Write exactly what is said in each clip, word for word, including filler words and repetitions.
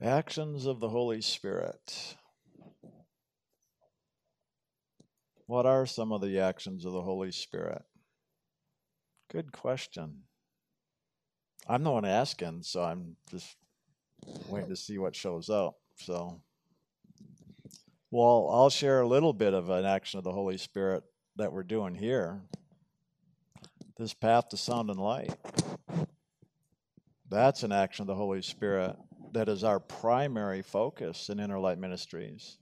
Actions of the Holy Spirit. What are some of the actions of the Holy Spirit? Good question. I'm the one asking, so I'm just waiting to see what shows up. So, well, I'll share a little bit of an action of the Holy Spirit that we're doing here. This path to sound and light. That's an action of the Holy Spirit that is our primary focus in Inner Light Ministries.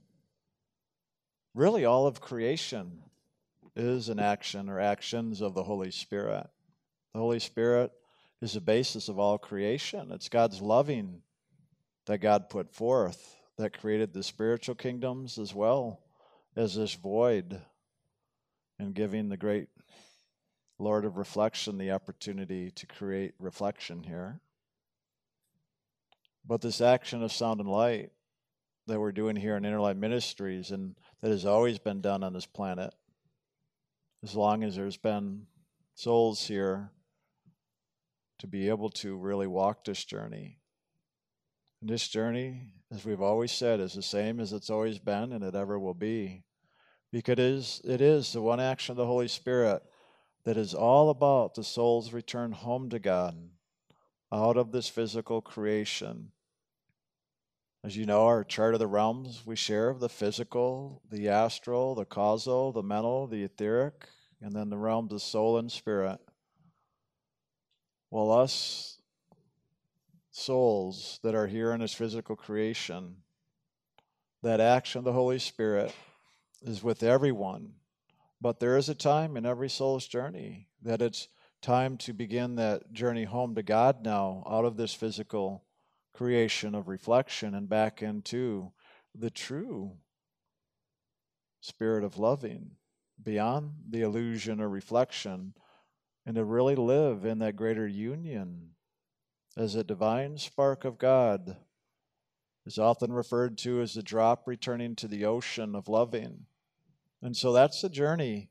Really, all of creation is an action or actions of the Holy Spirit. The Holy Spirit is the basis of all creation. It's God's loving that God put forth that created the spiritual kingdoms as well as this void, and giving the great Lord of Reflection the opportunity to create reflection here. But this action of sound and light that we're doing here in Inner Light Ministries, and that has always been done on this planet, as long as there's been souls here, to be able to really walk this journey. And this journey, as we've always said, is the same as it's always been and it ever will be, because it is the one action of the Holy Spirit that is all about the soul's return home to God, out of this physical creation. As you know, our chart of the realms, we share the physical, the astral, the causal, the mental, the etheric, and then the realms of soul and spirit. Well, us souls that are here in this physical creation, that action of the Holy Spirit is with everyone. But there is a time in every soul's journey that it's time to begin that journey home to God now, out of this physical creation of reflection and back into the true spirit of loving, beyond the illusion or reflection, and to really live in that greater union as a divine spark of God is often referred to as the drop returning to the ocean of loving. And so that's the journey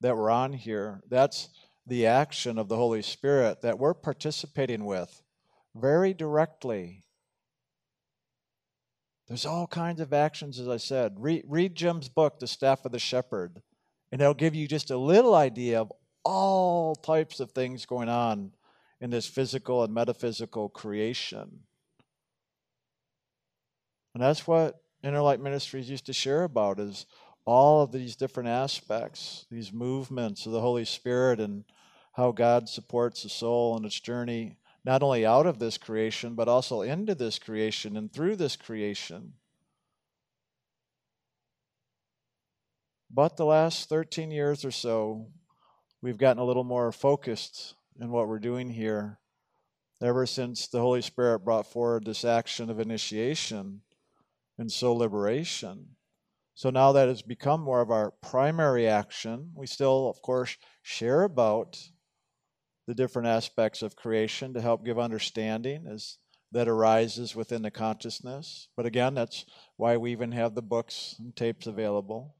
that we're on here. That's the action of the Holy Spirit that we're participating with very directly. There's all kinds of actions, as I said. Read, read Jim's book, The Staff of the Shepherd, and it'll give you just a little idea of all types of things going on in this physical and metaphysical creation. And that's what Inner Light Ministries used to share about, is all of these different aspects, these movements of the Holy Spirit and how God supports the soul in its journey, not only out of this creation, but also into this creation and through this creation. But the last thirteen years or so, we've gotten a little more focused in what we're doing here. Ever since the Holy Spirit brought forward this action of initiation and soul liberation. So now that has become more of our primary action. We still, of course, share about the different aspects of creation to help give understanding as that arises within the consciousness. But again, that's why we even have the books and tapes available.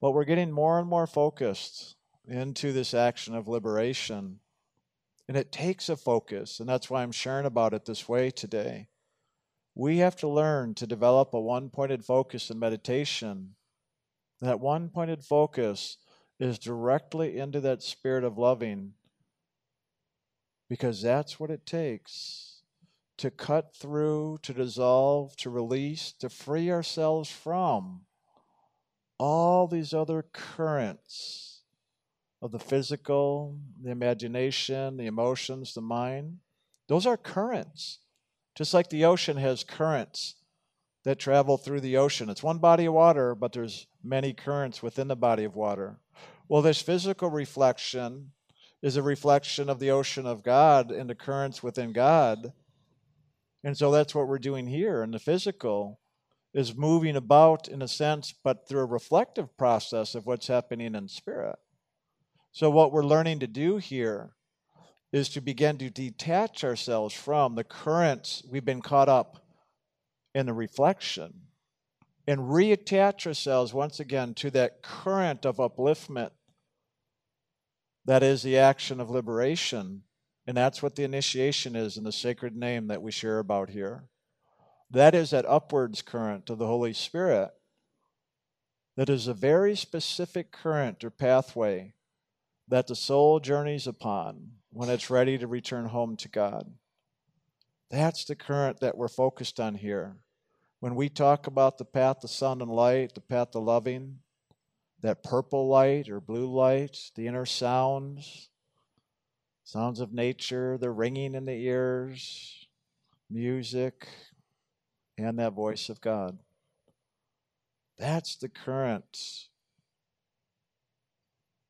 But we're getting more and more focused into this action of liberation, and it takes a focus, and that's why I'm sharing about it this way today. We have to learn to develop a one-pointed focus in meditation. That one-pointed focus is directly into that spirit of loving, because that's what it takes to cut through, to dissolve, to release, to free ourselves from all these other currents of the physical, the imagination, the emotions, the mind. Those are currents. Just like the ocean has currents that travel through the ocean. It's one body of water, but there's many currents within the body of water. Well, this physical reflection is a reflection of the ocean of God and the currents within God. And so that's what we're doing here. And the physical is moving about in a sense, but through a reflective process of what's happening in spirit. So what we're learning to do here is to begin to detach ourselves from the currents we've been caught up in the reflection, and reattach ourselves once again to that current of upliftment that is the action of liberation. And that's what the initiation is in the sacred name that we share about here. That is that upwards current of the Holy Spirit. That is a very specific current or pathway that the soul journeys upon when it's ready to return home to God. That's the current that we're focused on here. When we talk about the path of sound and light, the path of loving, that purple light or blue light, the inner sounds, sounds of nature, the ringing in the ears, music, and that voice of God. That's the current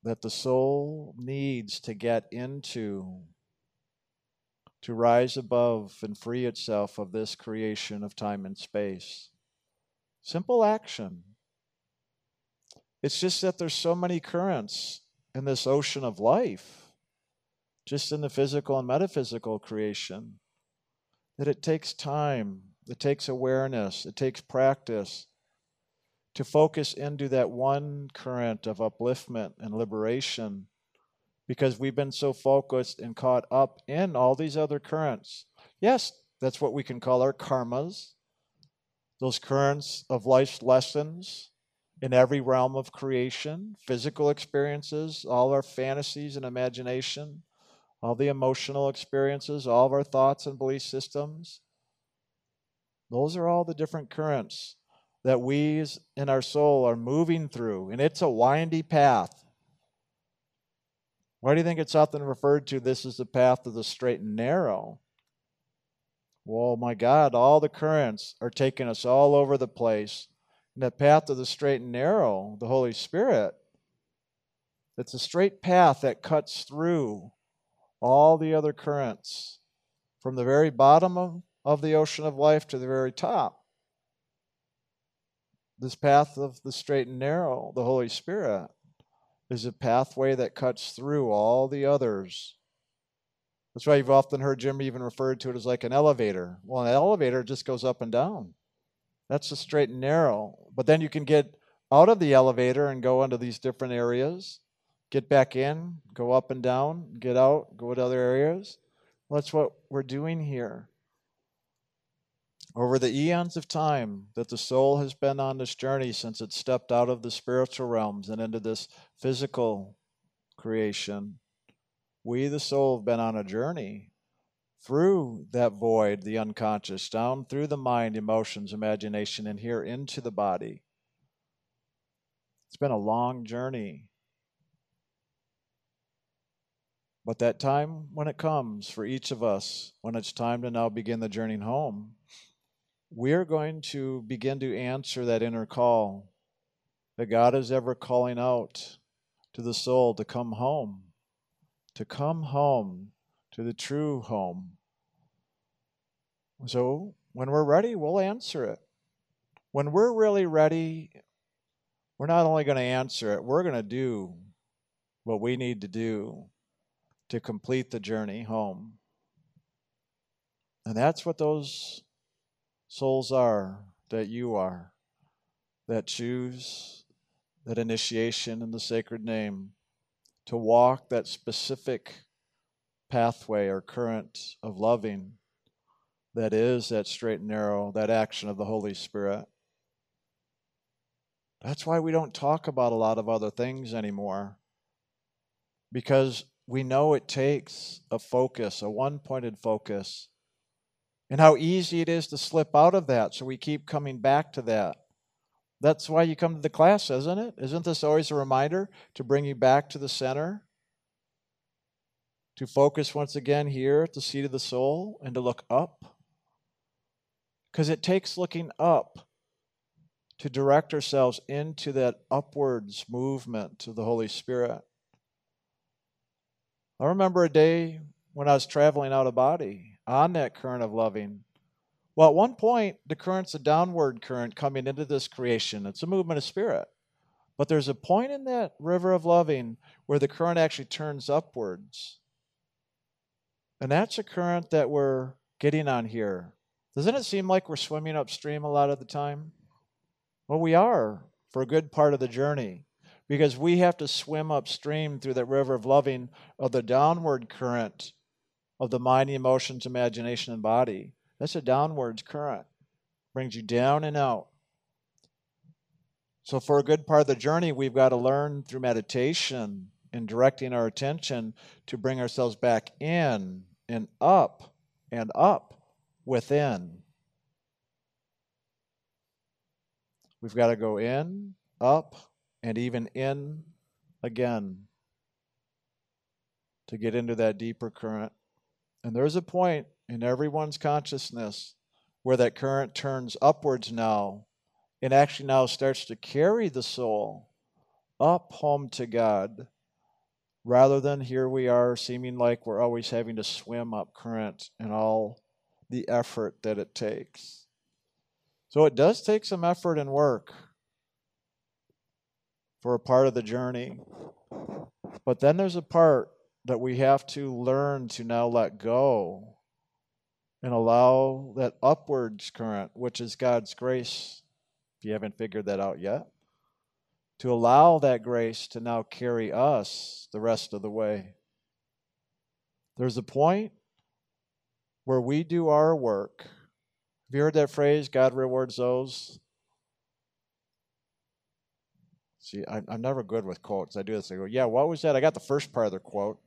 that the soul needs to get into, to rise above and free itself of this creation of time and space. Simple action. It's just that there's so many currents in this ocean of life, just in the physical and metaphysical creation, that it takes time, it takes awareness, it takes practice to focus into that one current of upliftment and liberation, because we've been so focused and caught up in all these other currents. Yes, that's what we can call our karmas, those currents of life's lessons in every realm of creation, physical experiences, all our fantasies and imagination, all the emotional experiences, all of our thoughts and belief systems. Those are all the different currents that we in our soul are moving through, and it's a windy path. Why do you think it's often referred to, this is the path of the straight and narrow? Well, my God, all the currents are taking us all over the place. And the path of the straight and narrow, the Holy Spirit, it's a straight path that cuts through all the other currents from the very bottom of, of the ocean of life to the very top. This path of the straight and narrow, the Holy Spirit, is a pathway that cuts through all the others. That's why you've often heard Jim even referred to it as like an elevator. Well, an elevator just goes up and down. That's the straight and narrow. But then you can get out of the elevator and go into these different areas, get back in, go up and down, get out, go to other areas. Well, that's what we're doing here. Over the eons of time that the soul has been on this journey since it stepped out of the spiritual realms and into this physical creation, we, the soul, have been on a journey through that void, the unconscious, down through the mind, emotions, imagination, and here into the body. It's been a long journey. But that time when it comes for each of us, when it's time to now begin the journey home, we're going to begin to answer that inner call that God is ever calling out to the soul to come home, to come home to the true home. So when we're ready, we'll answer it. When we're really ready, we're not only going to answer it, we're going to do what we need to do to complete the journey home. And that's what those souls are, that you are, that choose that initiation in the sacred name, to walk that specific pathway or current of loving that is that straight and narrow, that action of the Holy Spirit. That's why we don't talk about a lot of other things anymore, because we know it takes a focus, a one-pointed focus. And how easy it is to slip out of that, so we keep coming back to that. That's why you come to the class, isn't it? Isn't this always a reminder to bring you back to the center? To focus once again here at the seat of the soul and to look up? Because it takes looking up to direct ourselves into that upwards movement of the Holy Spirit. I remember a day when I was traveling out of body, on that current of loving. Well, at one point, the current's a downward current coming into this creation. It's a movement of spirit. But there's a point in that river of loving where the current actually turns upwards. And that's a current that we're getting on here. Doesn't it seem like we're swimming upstream a lot of the time? Well, we are for a good part of the journey, because we have to swim upstream through that river of loving of the downward current of the mind, emotions, imagination, and body. That's a downwards current. brings you down and out. So for a good part of the journey, we've got to learn through meditation and directing our attention to bring ourselves back in and up and up within. We've got to go in, up, and even in again to get into that deeper current. And there's a point in everyone's consciousness where that current turns upwards now and actually now starts to carry the soul up home to God, rather than here we are seeming like we're always having to swim up current and all the effort that it takes. So it does take some effort and work for a part of the journey. But then there's a part that we have to learn to now let go and allow that upwards current, which is God's grace, if you haven't figured that out yet, to allow that grace to now carry us the rest of the way. There's a point where we do our work. Have you heard that phrase, God rewards those? See, I'm, I'm never good with quotes. I do this, I go, yeah, what was that? I got the first part of the quote.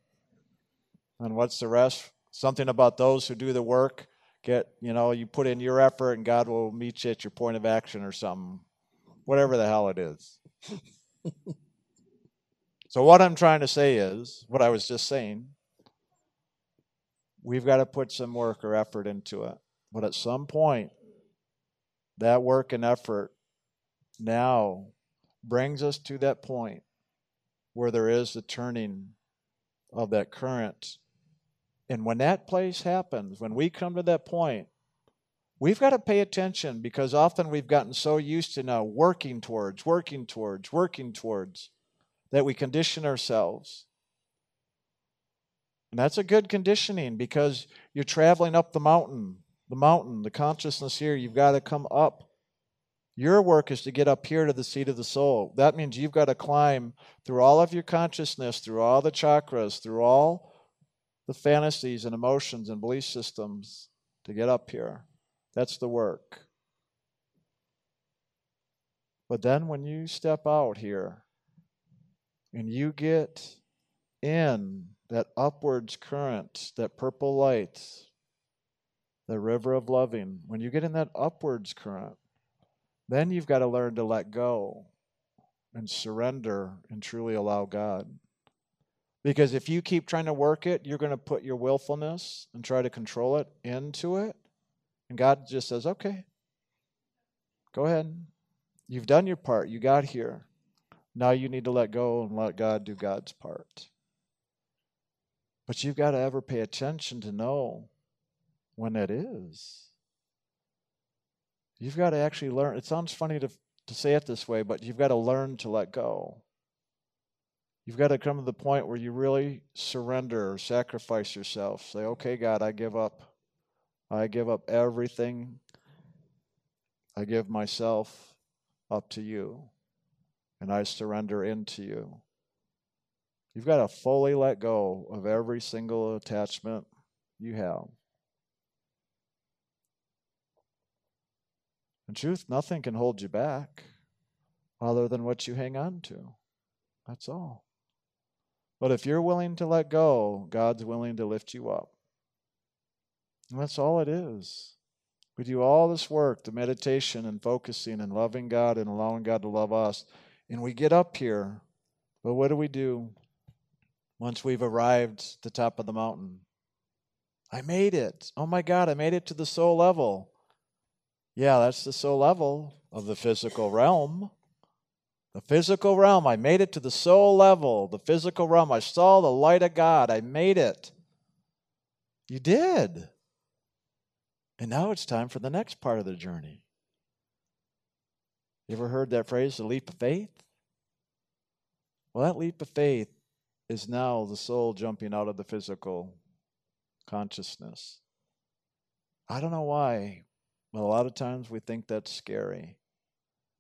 And what's the rest? Something about those who do the work, get, you know, you put in your effort and God will meet you at your point of action or something. Whatever the hell it is. So what I'm trying to say is, what I was just saying, we've got to put some work or effort into it. But at some point, that work and effort now brings us to that point where there is the turning of that current. And when that place happens, when we come to that point, we've got to pay attention, because often we've gotten so used to now working towards, working towards, working towards, that we condition ourselves. And that's a good conditioning, because you're traveling up the mountain, the mountain, the consciousness here. You've got to come up. Your work is to get up here to the seat of the soul. That means you've got to climb through all of your consciousness, through all the chakras, through all the fantasies and emotions and belief systems to get up here. That's the work. But then when you step out here and you get in that upwards current, that purple light, the river of loving, when you get in that upwards current, then you've got to learn to let go and surrender and truly allow God. Because if you keep trying to work it, you're going to put your willfulness and try to control it into it. And God just says, okay, go ahead. You've done your part. You got here. Now you need to let go and let God do God's part. But you've got to ever pay attention to know when that is. You've got to actually learn. It sounds funny to, to say it this way, but you've got to learn to let go. You've got to come to the point where you really surrender or sacrifice yourself. Say, okay, God, I give up. I give up everything. I give myself up to you, and I surrender into you. You've got to fully let go of every single attachment you have. In truth, nothing can hold you back other than what you hang on to. That's all. But if you're willing to let go, God's willing to lift you up. And that's all it is. We do all this work, the meditation and focusing and loving God and allowing God to love us. And we get up here. But what do we do once we've arrived at the top of the mountain? I made it. Oh my God, I made it to the soul level. Yeah, that's the soul level of the physical realm. The physical realm. I made it to the soul level. The physical realm. I saw the light of God. I made it. You did. And now it's time for the next part of the journey. You ever heard that phrase, the leap of faith? Well, that leap of faith is now the soul jumping out of the physical consciousness. I don't know why, but a lot of times we think that's scary.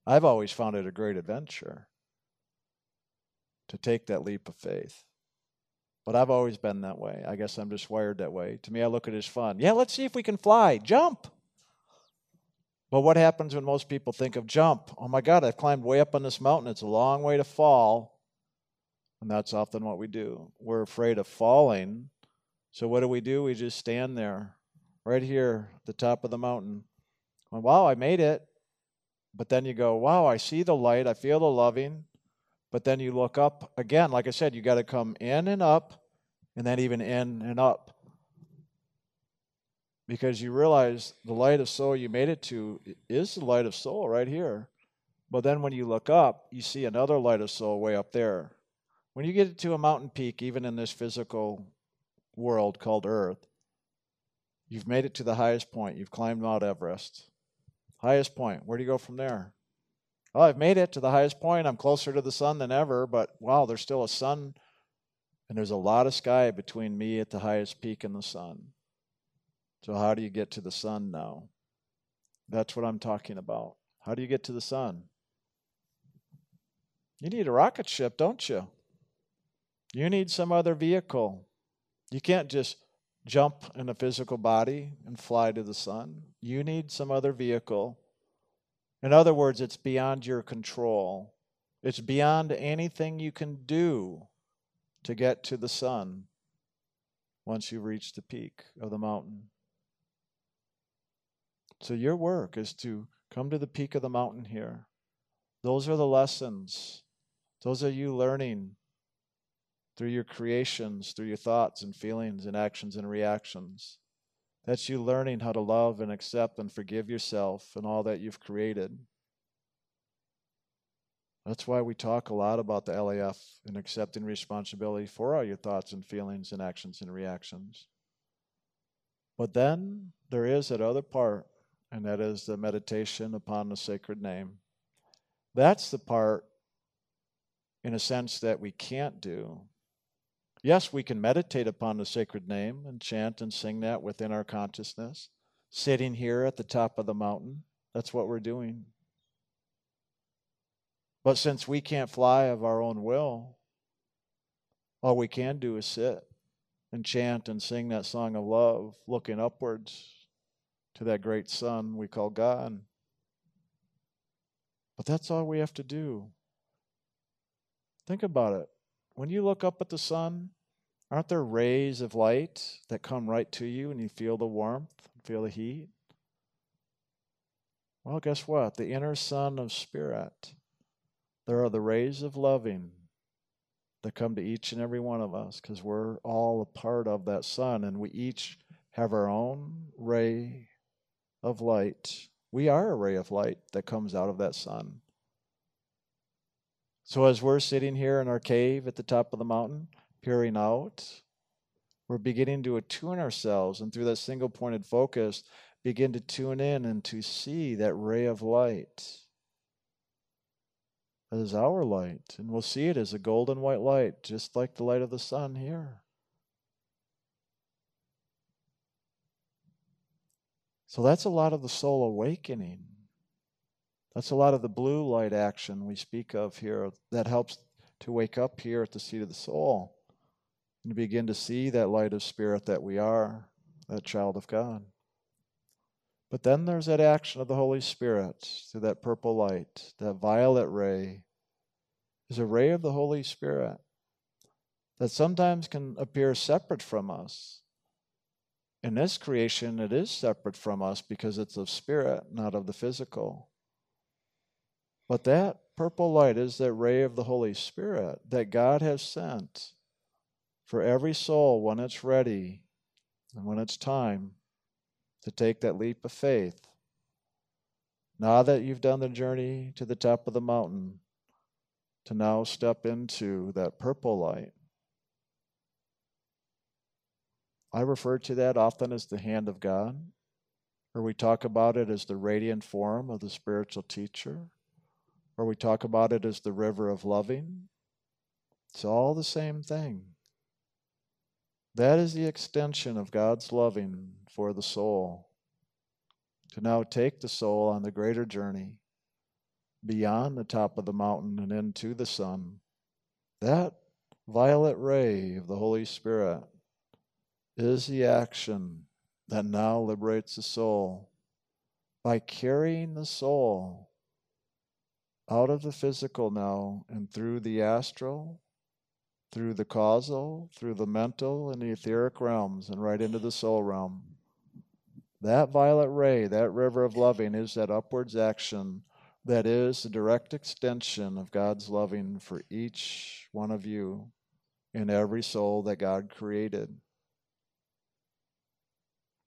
I've always found it a great adventure to take that leap of faith. But I've always been that way. I guess I'm just wired that way. To me, I look at it as fun. Yeah, let's see if we can fly. Jump. But what happens when most people think of jump? Oh my God, I've climbed way up on this mountain. It's a long way to fall. And that's often what we do. We're afraid of falling. So what do we do? We just stand there, right here, at the top of the mountain. And, wow, I made it. But then you go, wow, I see the light. I feel the loving. But then you look up again. Like I said, you got to come in and up, and then even in and up. Because you realize the light of soul you made it to is the light of soul right here. But then when you look up, you see another light of soul way up there. When you get to a mountain peak, even in this physical world called Earth, you've made it to the highest point. You've climbed Mount Everest. Highest point. Where do you go from there? Oh, I've made it to the highest point. I'm closer to the sun than ever, but wow, there's still a sun, and there's a lot of sky between me at the highest peak and the sun. So how do you get to the sun now? That's what I'm talking about. How do you get to the sun? You need a rocket ship, don't you? You need some other vehicle. You can't just jump in a physical body and fly to the sun. You need some other vehicle. In other words, it's beyond your control. It's beyond anything you can do to get to the sun once you reach the peak of the mountain. So your work is to come to the peak of the mountain here. Those are the lessons. Those are you learning through your creations, through your thoughts and feelings and actions and reactions. That's you learning how to love and accept and forgive yourself and all that you've created. That's why we talk a lot about the L A F and accepting responsibility for all your thoughts and feelings and actions and reactions. But then there is that other part, and that is the meditation upon the sacred name. That's the part, in a sense, that we can't do. Yes, we can meditate upon the sacred name and chant and sing that within our consciousness, sitting here at the top of the mountain. That's what we're doing. But since we can't fly of our own will, all we can do is sit and chant and sing that song of love, looking upwards to that great sun we call God. But that's all we have to do. Think about it. When you look up at the sun, aren't there rays of light that come right to you and you feel the warmth, feel the heat? Well, guess what? The inner sun of spirit. There are the rays of loving that come to each and every one of us because we're all a part of that sun, and we each have our own ray of light. We are a ray of light that comes out of that sun. So as we're sitting here in our cave at the top of the mountain, peering out, we're beginning to attune ourselves, and through that single-pointed focus, begin to tune in and to see that ray of light. That is our light, and we'll see it as a golden white light, just like the light of the sun here. So that's a lot of the soul awakening. That's a lot of the blue light action we speak of here that helps to wake up here at the seat of the soul and begin to see that light of spirit that we are, that child of God. But then there's that action of the Holy Spirit through that purple light, that violet ray is a ray of the Holy Spirit that sometimes can appear separate from us. In this creation, it is separate from us because it's of spirit, not of the physical. But that purple light is that ray of the Holy Spirit that God has sent for every soul when it's ready and when it's time to take that leap of faith. Now that you've done the journey to the top of the mountain, to now step into that purple light. I refer to that often as the hand of God, or we talk about it as the radiant form of the spiritual teacher, or we talk about it as the river of loving. It's all the same thing. That is the extension of God's loving for the soul, to now take the soul on the greater journey beyond the top of the mountain and into the sun. That violet ray of the Holy Spirit is the action that now liberates the soul by carrying the soul out of the physical now and through the astral, through the causal, through the mental and the etheric realms and right into the soul realm. That violet ray, that river of loving, is that upwards action that is the direct extension of God's loving for each one of you and every soul that God created.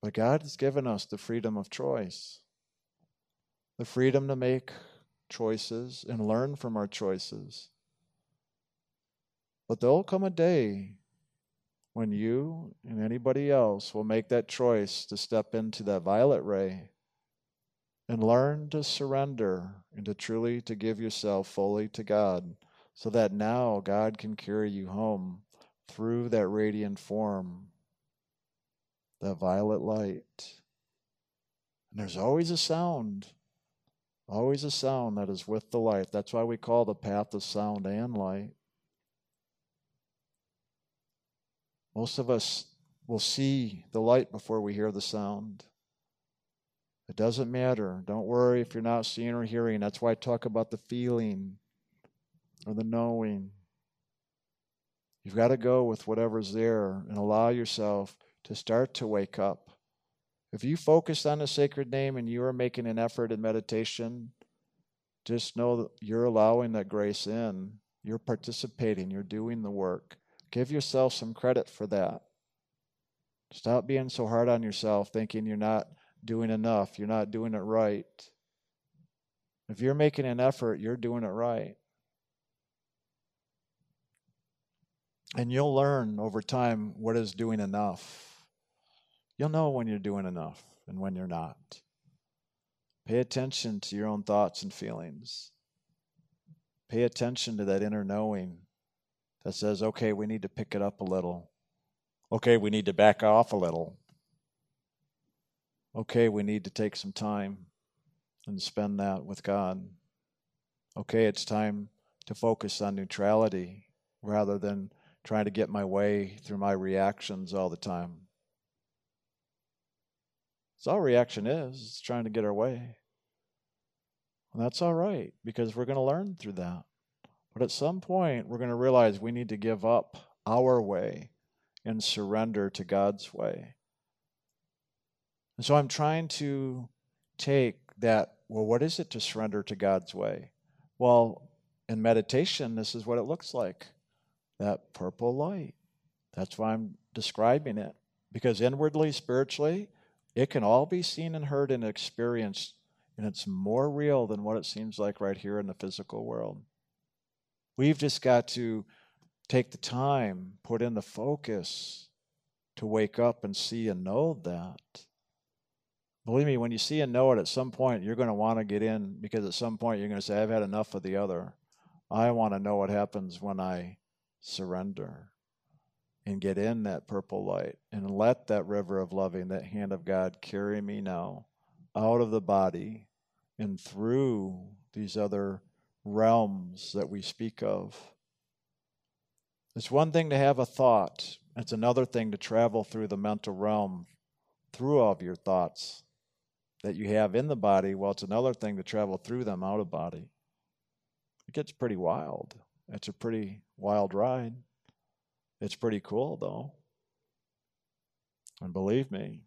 But God has given us the freedom of choice, the freedom to make choices and learn from our choices. But there will come a day when you and anybody else will make that choice to step into that violet ray and learn to surrender and to truly to give yourself fully to God, so that now God can carry you home through that radiant form, that violet light. And there's always a sound, always a sound that is with the light. That's why we call the path of sound and light. Most of us will see the light before we hear the sound. It doesn't matter. Don't worry if you're not seeing or hearing. That's why I talk about the feeling or the knowing. You've got to go with whatever's there and allow yourself to start to wake up. If you focused on the sacred name and you are making an effort in meditation, just know that you're allowing that grace in. You're participating. You're doing the work. Give yourself some credit for that. Stop being so hard on yourself, thinking you're not doing enough, you're not doing it right. If you're making an effort, you're doing it right. And you'll learn over time what is doing enough. You'll know when you're doing enough and when you're not. Pay attention to your own thoughts and feelings. Pay attention to that inner knowing that says, okay, we need to pick it up a little. Okay, we need to back off a little. Okay, we need to take some time and spend that with God. Okay, it's time to focus on neutrality rather than trying to get my way through my reactions all the time. It's all reaction is, it's trying to get our way. And that's all right, because we're going to learn through that. But at some point, we're going to realize we need to give up our way and surrender to God's way. And so I'm trying to take that, well, what is it to surrender to God's way? Well, in meditation, this is what it looks like, that purple light. That's why I'm describing it, because inwardly, spiritually, it can all be seen and heard and experienced, and it's more real than what it seems like right here in the physical world. We've just got to take the time, put in the focus to wake up and see and know that. Believe me, when you see and know it, at some point you're going to want to get in, because at some point you're going to say, I've had enough of the other. I want to know what happens when I surrender and get in that purple light and let that river of loving, that hand of God, carry me now out of the body and through these other realms that we speak of. It's one thing to have a thought. It's another thing to travel through the mental realm, through all of your thoughts that you have in the body. Well, it's another thing to travel through them out of body. It gets pretty wild. It's a pretty wild ride. It's pretty cool, though. And believe me,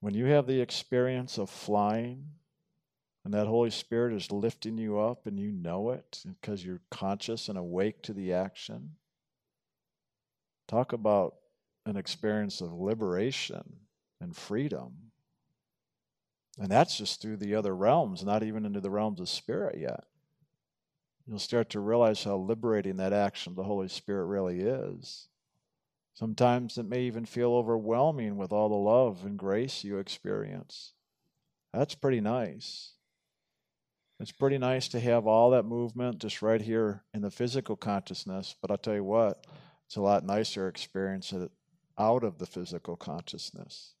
when you have the experience of flying and that Holy Spirit is lifting you up and you know it because you're conscious and awake to the action, talk about an experience of liberation and freedom. And that's just through the other realms, not even into the realms of spirit yet. You'll start to realize how liberating that action of the Holy Spirit really is. Sometimes it may even feel overwhelming with all the love and grace you experience. That's pretty nice. It's pretty nice to have all that movement just right here in the physical consciousness, but I'll tell you what, it's a lot nicer experience it out of the physical consciousness.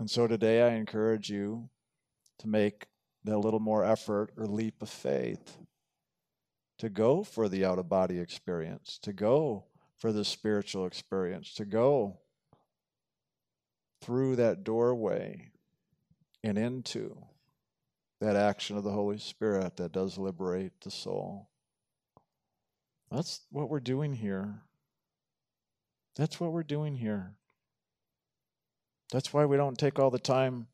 And so today I encourage you to make that little more effort or leap of faith, to go for the out-of-body experience, to go for the spiritual experience, to go through that doorway and into that action of the Holy Spirit that does liberate the soul. That's what we're doing here. That's what we're doing here. That's why we don't take all the time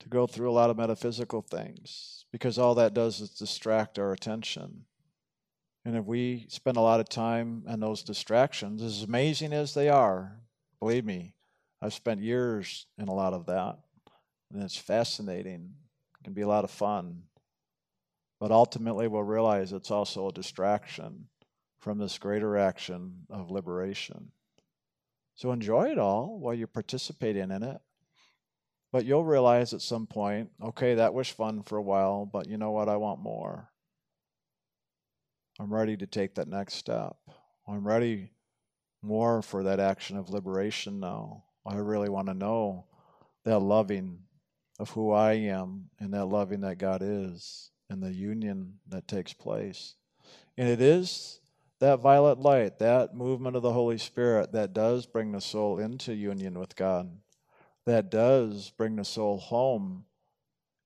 to go through a lot of metaphysical things, because all that does is distract our attention. And if we spend a lot of time on those distractions, as amazing as they are, believe me, I've spent years in a lot of that, and it's fascinating. It can be a lot of fun. But ultimately, we'll realize it's also a distraction from this greater action of liberation. So enjoy it all while you're participating in it. But you'll realize at some point, okay, that was fun for a while, but you know what? I want more. I'm ready to take that next step. I'm ready more for that action of liberation now. I really want to know that loving of who I am and that loving that God is and the union that takes place. And it is that violet light, that movement of the Holy Spirit that does bring the soul into union with God, that does bring the soul home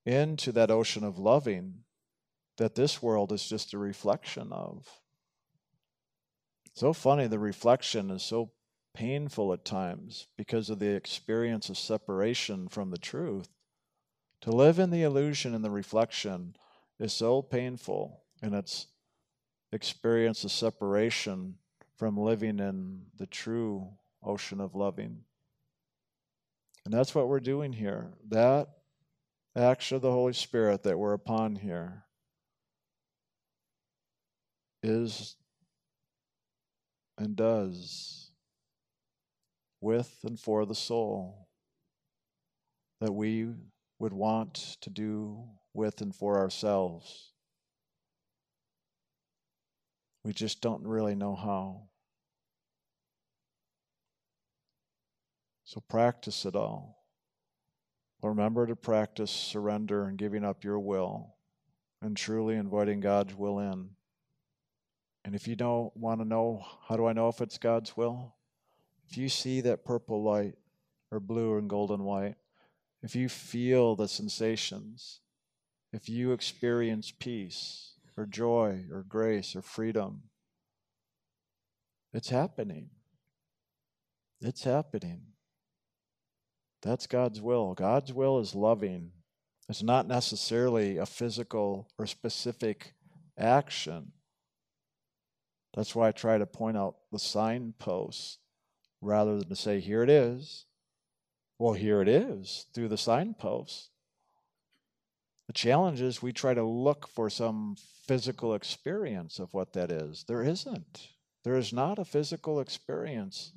into that ocean of loving that this world is just a reflection of. So funny, the reflection is so painful at times because of the experience of separation from the truth. To live in the illusion and the reflection is so painful in its experience of separation from living in the true ocean of loving. And that's what we're doing here. That action of the Holy Spirit that we're upon here is and does with and for the soul that we would want to do with and for ourselves. We just don't really know how. So practice it all. Remember to practice surrender and giving up your will and truly inviting God's will in. And if you don't want to know, how do I know if it's God's will? If you see that purple light or blue and golden white, if you feel the sensations, if you experience peace or joy or grace or freedom, it's happening. It's happening. That's God's will. God's will is loving. It's not necessarily a physical or specific action. That's why I try to point out the signposts rather than to say, here it is. Well, here it is through the signposts. The challenge is we try to look for some physical experience of what that is. There isn't. There is not a physical experience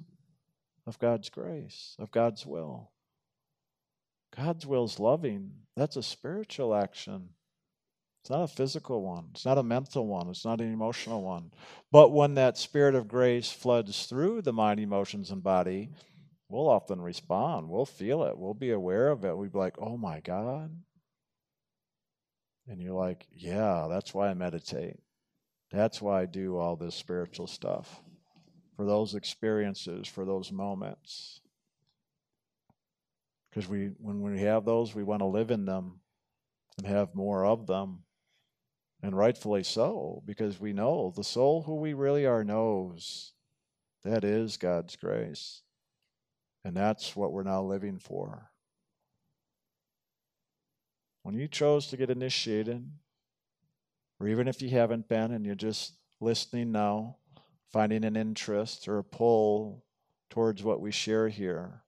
of God's grace, of God's will. God's will is loving. That's a spiritual action. It's not a physical one. It's not a mental one. It's not an emotional one. But when that spirit of grace floods through the mind, emotions, and body, we'll often respond. We'll feel it. We'll be aware of it. We'll be like, oh my God. And you're like, yeah, that's why I meditate. That's why I do all this spiritual stuff. For those experiences, for those moments. Because we, when we have those, we want to live in them and have more of them. And rightfully so, because we know the soul who we really are knows that is God's grace. And that's what we're now living for. When you chose to get initiated, or even if you haven't been and you're just listening now, finding an interest or a pull towards what we share here,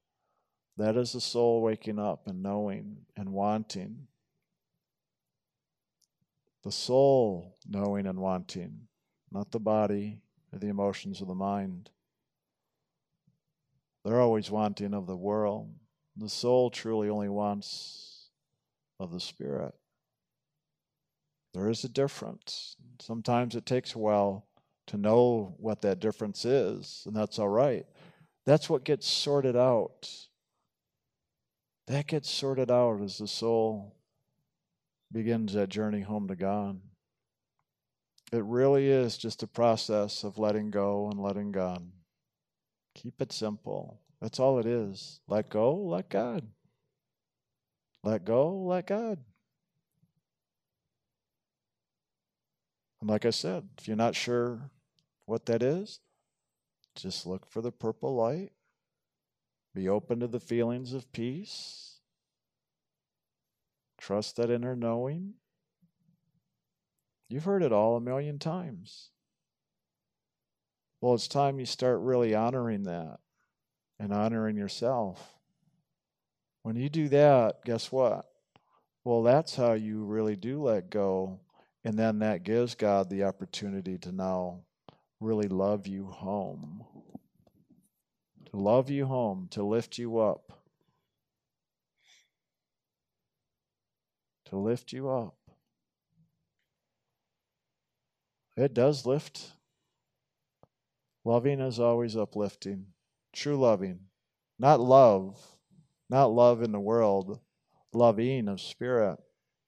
that is the soul waking up and knowing and wanting. The soul knowing and wanting, not the body or the emotions of the mind. They're always wanting of the world. The soul truly only wants of the spirit. There is a difference. Sometimes it takes a while to know what that difference is, and that's all right. That's what gets sorted out. That gets sorted out as the soul begins that journey home to God. It really is just a process of letting go and letting God. Keep it simple. That's all it is. Let go, let God. Let go, let God. And like I said, if you're not sure what that is, just look for the purple light. Be open to the feelings of peace. Trust that inner knowing. You've heard it all a million times. Well, it's time you start really honoring that and honoring yourself. When you do that, guess what? Well, that's how you really do let go. And then that gives God the opportunity to now really love you home. To love you home, to lift you up. To lift you up. It does lift. Loving is always uplifting. True loving. Not love. Not love in the world. Loving of spirit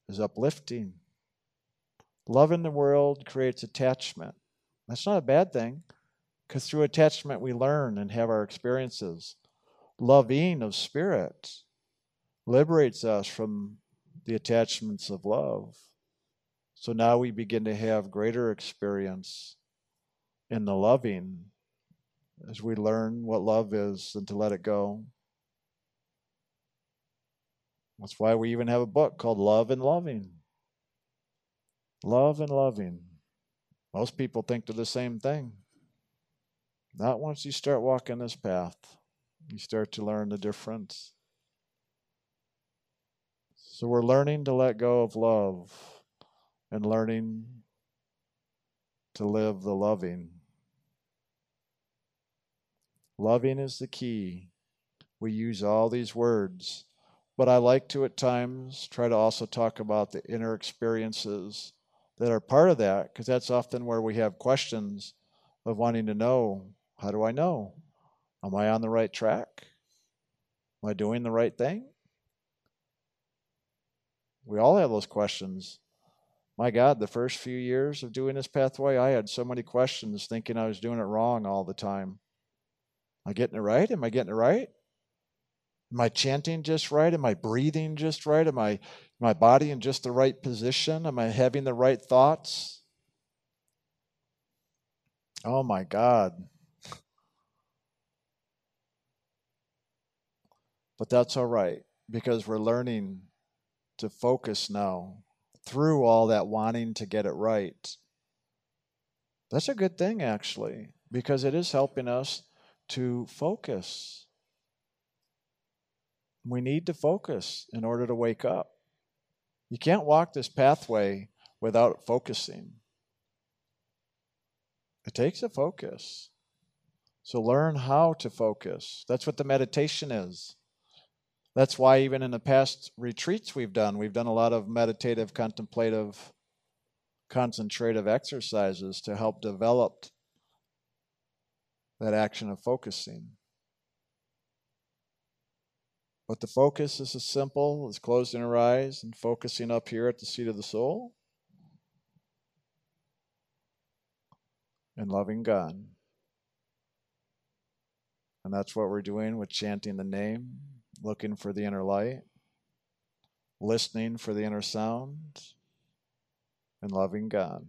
is uplifting. Love in the world creates attachment. That's not a bad thing, because through attachment we learn and have our experiences. Loving of spirit liberates us from the attachments of love. So now we begin to have greater experience in the loving as we learn what love is and to let it go. That's why we even have a book called Love and Loving. Love and loving. Most people think they're the same thing. Not once you start walking this path. You start to learn the difference. So we're learning to let go of love and learning to live the loving. Loving is the key. We use all these words, but I like to at times try to also talk about the inner experiences that are part of that, because that's often where we have questions of wanting to know, how do I know? Am I on the right track? Am I doing the right thing? We all have those questions. My God, the first few years of doing this pathway, I had so many questions thinking I was doing it wrong all the time. Am I getting it right? Am I getting it right? Am I chanting just right? Am I breathing just right? Am I my body in just the right position? Am I having the right thoughts? Oh my God. But that's all right, because we're learning to focus now through all that wanting to get it right. That's a good thing, actually, because it is helping us to focus. We need to focus in order to wake up. You can't walk this pathway without focusing. It takes a focus. So learn how to focus. That's what the meditation is. That's why even in the past retreats we've done, we've done a lot of meditative, contemplative, concentrative exercises to help develop that action of focusing. But the focus is as simple as closing our eyes and focusing up here at the seat of the soul and loving God. And that's what we're doing with chanting the name, looking for the inner light, listening for the inner sound, and loving God.